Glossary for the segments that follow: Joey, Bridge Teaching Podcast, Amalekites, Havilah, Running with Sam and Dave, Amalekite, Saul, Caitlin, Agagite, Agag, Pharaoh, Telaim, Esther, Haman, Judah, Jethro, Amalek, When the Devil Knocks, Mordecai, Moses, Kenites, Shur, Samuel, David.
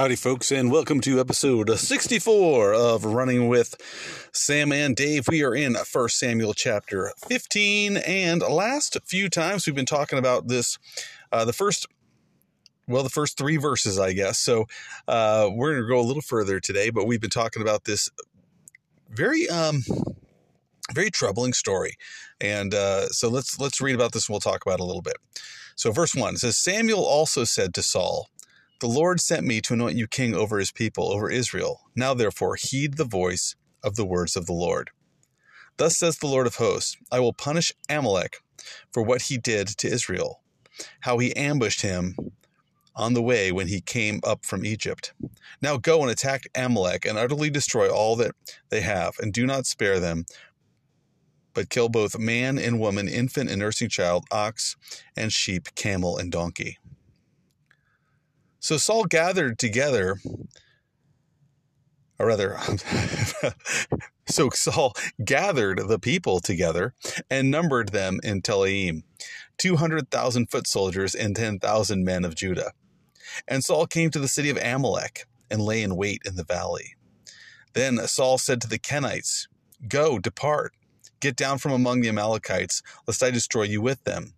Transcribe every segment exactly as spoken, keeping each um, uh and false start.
Howdy, folks, and welcome to episode sixty-four of Running with Sam and Dave. We are in First Samuel chapter fifteen, and last few times we've been talking about this, uh, the first, well, the first three verses, I guess. So uh, we're going to go a little further today, but we've been talking about this very, um, very troubling story. And uh, so let's, let's read about this and we'll talk about it a little bit. So verse one says, Samuel also said to Saul, "The Lord sent me to anoint you king over his people, over Israel. Now, therefore, heed the voice of the words of the Lord. Thus says the Lord of hosts, I will punish Amalek for what he did to Israel, how he ambushed him on the way when he came up from Egypt. Now go and attack Amalek and utterly destroy all that they have, and do not spare them, but kill both man and woman, infant and nursing child, ox and sheep, camel and donkey." So Saul gathered together, or rather, so Saul gathered the people together and numbered them in Telaim, two hundred thousand foot soldiers and ten thousand men of Judah. And Saul came to the city of Amalek and lay in wait in the valley. Then Saul said to the Kenites, "Go, depart, get down from among the Amalekites, lest I destroy you with them.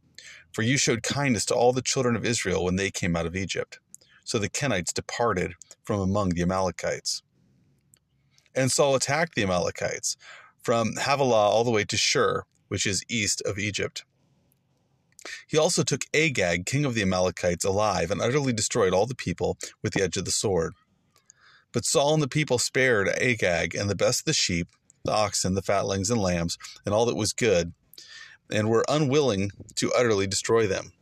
For you showed kindness to all the children of Israel when they came out of Egypt." So the Kenites departed from among the Amalekites. And Saul attacked the Amalekites from Havilah all the way to Shur, which is east of Egypt. He also took Agag, king of the Amalekites, alive and utterly destroyed all the people with the edge of the sword. But Saul and the people spared Agag and the best of the sheep, the oxen, the fatlings and lambs, and all that was good, and were unwilling to utterly destroy them.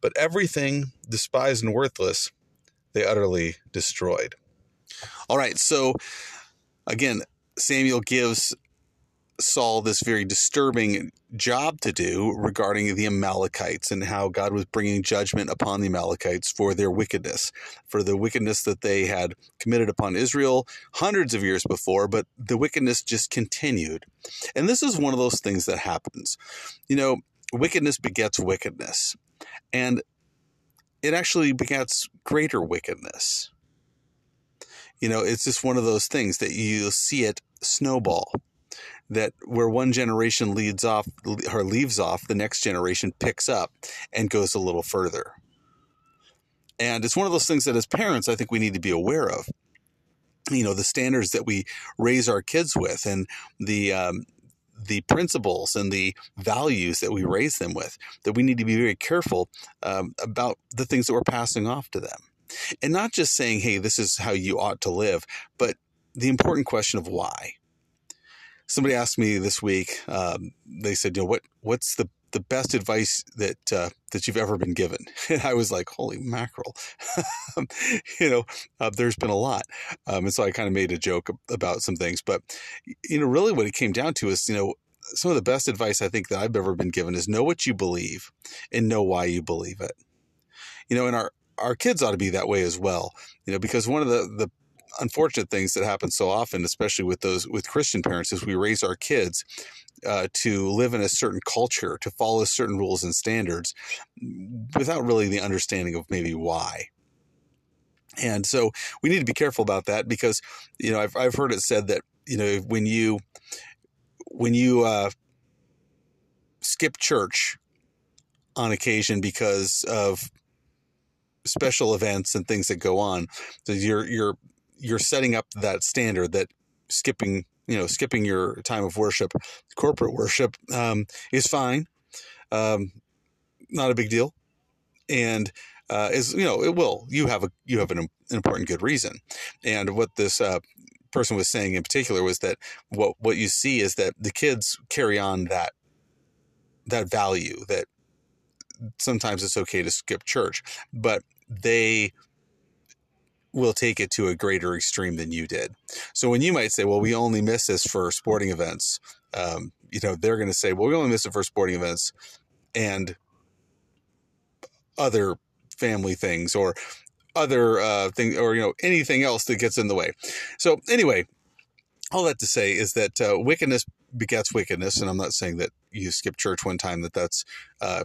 But everything despised and worthless they utterly destroyed. All right. So again, Samuel gives Saul this very disturbing job to do regarding the Amalekites and how God was bringing judgment upon the Amalekites for their wickedness, for the wickedness that they had committed upon Israel hundreds of years before, but the wickedness just continued. And this is one of those things that happens. You know, wickedness begets wickedness. And it actually begets greater wickedness. You know, it's just one of those things that you see it snowball, that where one generation leads off or leaves off, the next generation picks up and goes a little further. And it's one of those things that as parents, I think we need to be aware of, you know, the standards that we raise our kids with and the, um, the principles and the values that we raise them with, that we need to be very careful um, about the things that we're passing off to them. And not just saying, hey, this is how you ought to live, but the important question of why. Somebody asked me this week, um, they said, you know, what what's the, the best advice that uh, that you've ever been given? And I was like, holy mackerel, you know, uh, there's been a lot. Um, and so I kind of made a joke about some things, but, you know, really what it came down to is, you know, some of the best advice I think that I've ever been given is know what you believe and know why you believe it. You know, and our, our kids ought to be that way as well, you know, because one of the, the unfortunate things that happens so often, especially with those, with Christian parents, is we raise our kids Uh, to live in a certain culture, to follow certain rules and standards without really the understanding of maybe why. And so we need to be careful about that because, you know, I've, I've heard it said that, you know, when you, when you uh, skip church on occasion because of special events and things that go on, so you're, you're, you're setting up that standard that skipping you know, skipping your time of worship, corporate worship, um, is fine. Um, not a big deal. And, uh, is, you know, it will, you have a, you have an, an important good reason. And what this, uh, person was saying in particular was that what, what you see is that the kids carry on that, that value that sometimes it's okay to skip church, but they will take it to a greater extreme than you did. So when you might say, well, we only miss this for sporting events, um, you know, they're going to say, well, we only miss it for sporting events and other family things or other uh, things or, you know, anything else that gets in the way. So anyway, all that to say is that uh, wickedness begets wickedness. And I'm not saying that you skip church one time, that that's uh,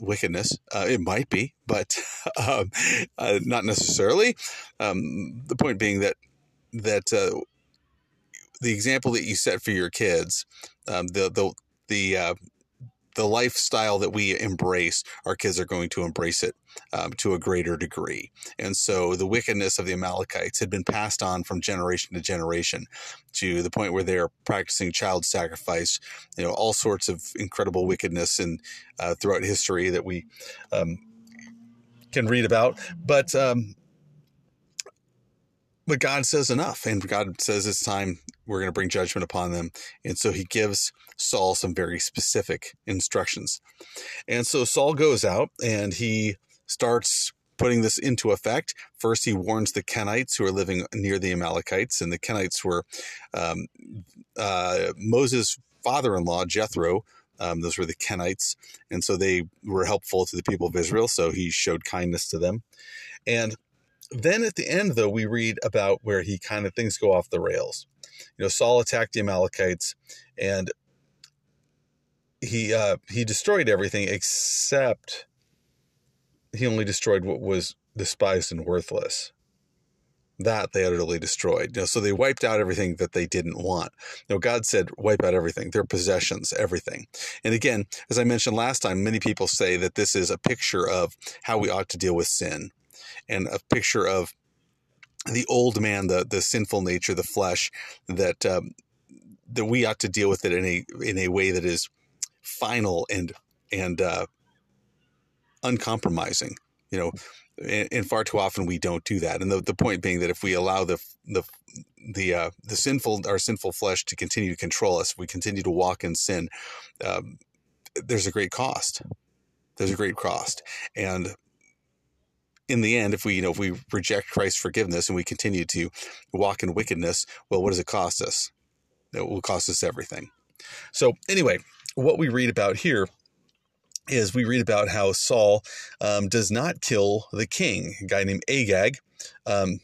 wickedness. Uh, it might be, but um, uh, not necessarily. Um, the point being that that uh, the example that you set for your kids, um, the the the uh, the lifestyle that we embrace, our kids are going to embrace it um, to a greater degree. And so the wickedness of the Amalekites had been passed on from generation to generation to the point where they're practicing child sacrifice, you know, all sorts of incredible wickedness in, uh, throughout history that we um, can read about. But, um, but God says enough, and God says it's time we're going to bring judgment upon them. And so he gives Saul some very specific instructions. And so Saul goes out and he starts putting this into effect. First, he warns the Kenites who are living near the Amalekites, and the Kenites were um, uh, Moses' father-in-law, Jethro. Um, those were the Kenites. And so they were helpful to the people of Israel. So he showed kindness to them. And then at the end, though, we read about where he kind of things go off the rails. You know, Saul attacked the Amalekites, and He uh, he destroyed everything except he only destroyed what was despised and worthless. That they utterly destroyed. You know, so they wiped out everything that they didn't want. You know, God said, wipe out everything, their possessions, everything. And again, as I mentioned last time, many people say that this is a picture of how we ought to deal with sin, and a picture of the old man, the the sinful nature, the flesh, that um, that we ought to deal with it in a in a way that is final and and uh, uncompromising, you know, and, and far too often we don't do that. And the, the point being that if we allow the the the uh, the sinful our sinful flesh to continue to control us, we continue to walk in sin. Um, there's a great cost. There's a great cost, and in the end, if we you know if we reject Christ's forgiveness and we continue to walk in wickedness, well, what does it cost us? It will cost us everything. So anyway, what we read about here is we read about how Saul um, does not kill the king, a guy named Agag, um,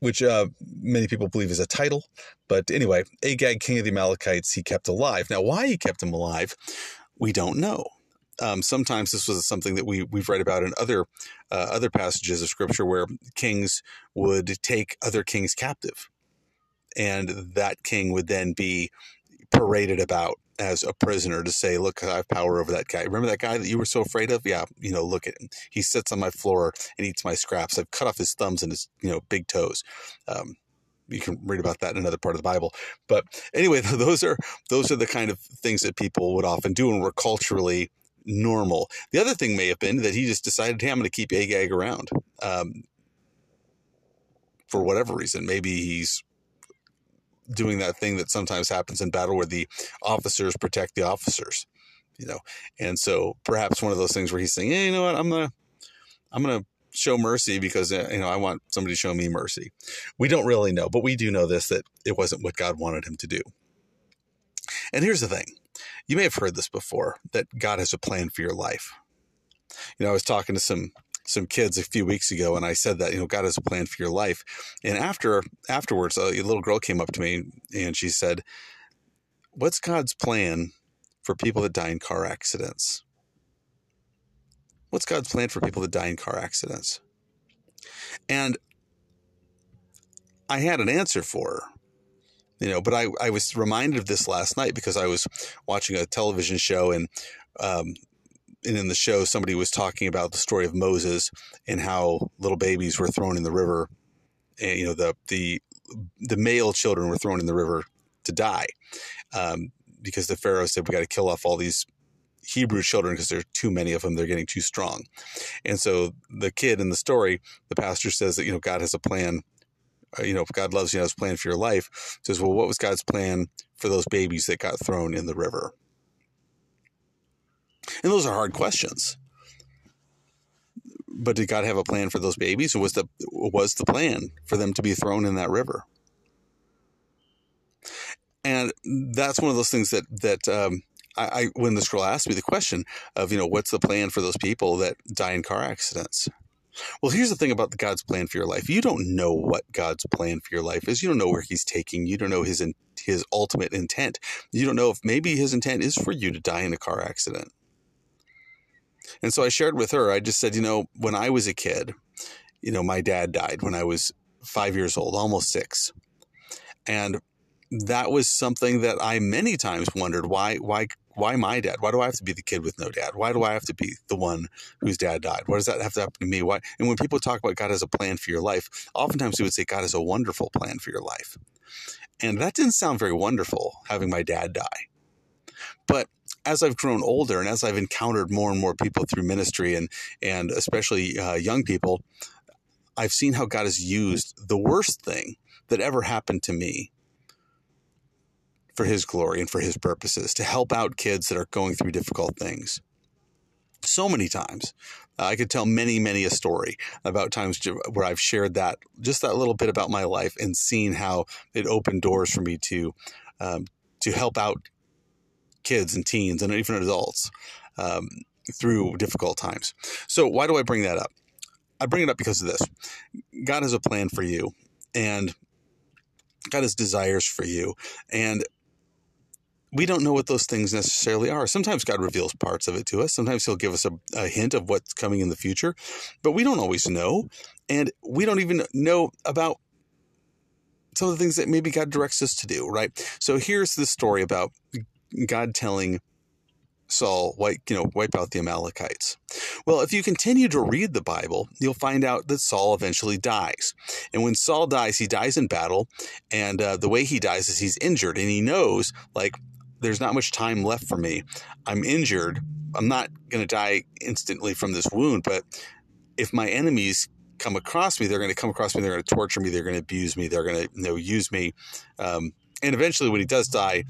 which uh, many people believe is a title. But anyway, Agag, king of the Amalekites, he kept alive. Now, why he kept him alive, we don't know. Um, sometimes this was something that we, we've read about in other uh, other passages of Scripture where kings would take other kings captive, and that king would then be paraded about as a prisoner to say, look, I have power over that guy. Remember that guy that you were so afraid of? Yeah. You know, look at him. He sits on my floor and eats my scraps. I've cut off his thumbs and his, you know, big toes. Um, you can read about that in another part of the Bible. But anyway, those are, those are the kind of things that people would often do and were culturally normal. The other thing may have been that he just decided, hey, I'm going to keep Agag around, um, for whatever reason. Maybe he's doing that thing that sometimes happens in battle where the officers protect the officers, you know? And so perhaps one of those things where he's saying, hey, you know what? I'm going to, I'm going to show mercy because, you know, I want somebody to show me mercy. We don't really know, but we do know this, that it wasn't what God wanted him to do. And here's the thing. You may have heard this before, that God has a plan for your life. You know, I was talking to some, some kids a few weeks ago, and I said that, you know, God has a plan for your life. And after afterwards, a little girl came up to me and she said, what's God's plan for people that die in car accidents? What's God's plan for people that die in car accidents? And I had an answer for her, you know, but I, I was reminded of this last night because I was watching a television show, and, um, And in the show, somebody was talking about the story of Moses and how little babies were thrown in the river. And, you know, the the the male children were thrown in the river to die um, because the Pharaoh said, we got to kill off all these Hebrew children because there are too many of them. They're getting too strong. And so the kid in the story, the pastor says that, you know, God has a plan. Uh, you know, God loves you and has a plan for your life. Says, well, what was God's plan for those babies that got thrown in the river? And those are hard questions. But did God have a plan for those babies? Or was the was the plan for them to be thrown in that river? And that's one of those things that that um, I, I when this girl asked me the question of, you know, what's the plan for those people that die in car accidents? Well, here's the thing about God's plan for your life. You don't know what God's plan for your life is. You don't know where he's taking you. You don't know his his ultimate intent. You don't know if maybe his intent is for you to die in a car accident. And so I shared with her, I just said, you know, when I was a kid, you know, my dad died when I was five years old, almost six. And that was something that I many times wondered, why, why, why my dad? Why do I have to be the kid with no dad? Why do I have to be the one whose dad died? Why does that have to happen to me? Why? And when people talk about God has a plan for your life, oftentimes we would say God has a wonderful plan for your life. And that didn't sound very wonderful, having my dad die. But as I've grown older and as I've encountered more and more people through ministry and, and especially uh, young people, I've seen how God has used the worst thing that ever happened to me for his glory and for his purposes, to help out kids that are going through difficult things. So many times. Uh, I could tell many, many a story about times where I've shared that, just that little bit about my life and seen how it opened doors for me to um, to help out kids and teens and even adults um, through difficult times. So why do I bring that up? I bring it up because of this. God has a plan for you, and God has desires for you, and we don't know what those things necessarily are. Sometimes God reveals parts of it to us. Sometimes he'll give us a, a hint of what's coming in the future, but we don't always know, and we don't even know about some of the things that maybe God directs us to do, right? So here's this story about God telling Saul, wipe, you know, wipe out the Amalekites. Well, if you continue to read the Bible, you'll find out that Saul eventually dies. And when Saul dies, he dies in battle. And uh, the way he dies is he's injured. And he knows, like, there's not much time left for me. I'm injured. I'm not going to die instantly from this wound. But if my enemies come across me, they're going to come across me. They're going to torture me. They're going to abuse me. They're going to, you know, use me. Um, and eventually when he does die,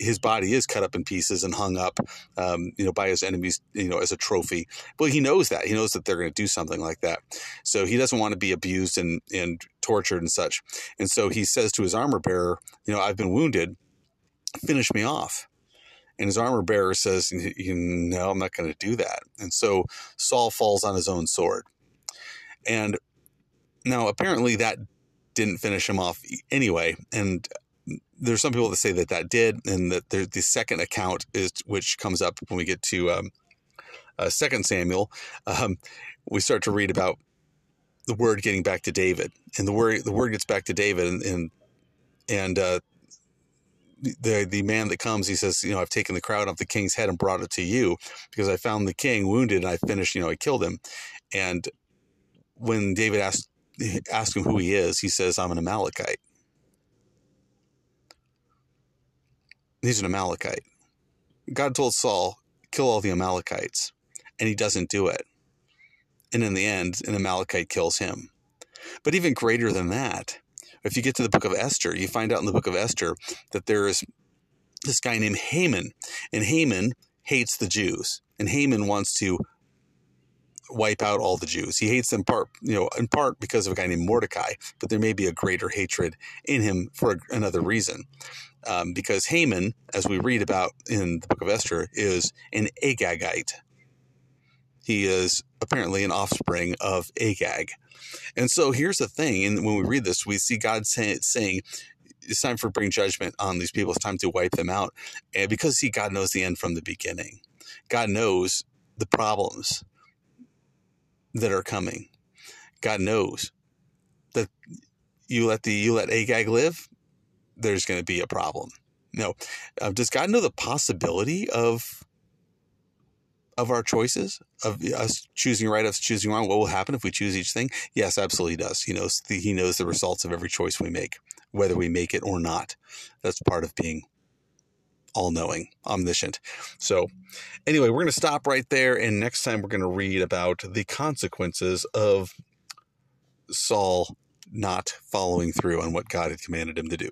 his body is cut up in pieces and hung up, um, you know, by his enemies, you know, as a trophy. Well, he knows that. He knows that they're going to do something like that. So he doesn't want to be abused and, and tortured and such. And so he says to his armor bearer, you know, I've been wounded. Finish me off. And his armor bearer says, no, I'm not going to do that. And so Saul falls on his own sword. And now apparently that didn't finish him off anyway. And there's some people that say that that did, and that the second account is, which comes up when we get to um, uh, Second Samuel. Um, we start to read about the word getting back to David, and the word the word gets back to David, and and, and uh, the the man that comes, he says, you know, I've taken the crown off the king's head and brought it to you because I found the king wounded, and I finished, you know, I killed him. And when David asked asked him who he is, he says, I'm an Amalekite. He's an Amalekite. God told Saul, kill all the Amalekites, and he doesn't do it. And in the end, an Amalekite kills him. But even greater than that, if you get to the book of Esther, you find out in the book of Esther that there is this guy named Haman, and Haman hates the Jews, and Haman wants to wipe out all the Jews. He hates them part, you know, in part because of a guy named Mordecai, but there may be a greater hatred in him for another reason. Um, because Haman, as we read about in the book of Esther, is an Agagite. He is apparently an offspring of Agag. And so here's the thing, and when we read this, we see God say, saying, it's time for bring judgment on these people. It's time to wipe them out. And because see, God knows the end from the beginning. God knows the problems that are coming. God knows that you let the you let Agag live, there's going to be a problem. No, uh, does God know the possibility of of our choices, of us choosing right, us choosing wrong? What will happen if we choose each thing? Yes, absolutely, he does. He knows the, he knows the results of every choice we make, whether we make it or not. That's part of being all-knowing, omniscient. So anyway, we're going to stop right there. And next time we're going to read about the consequences of Saul not following through on what God had commanded him to do.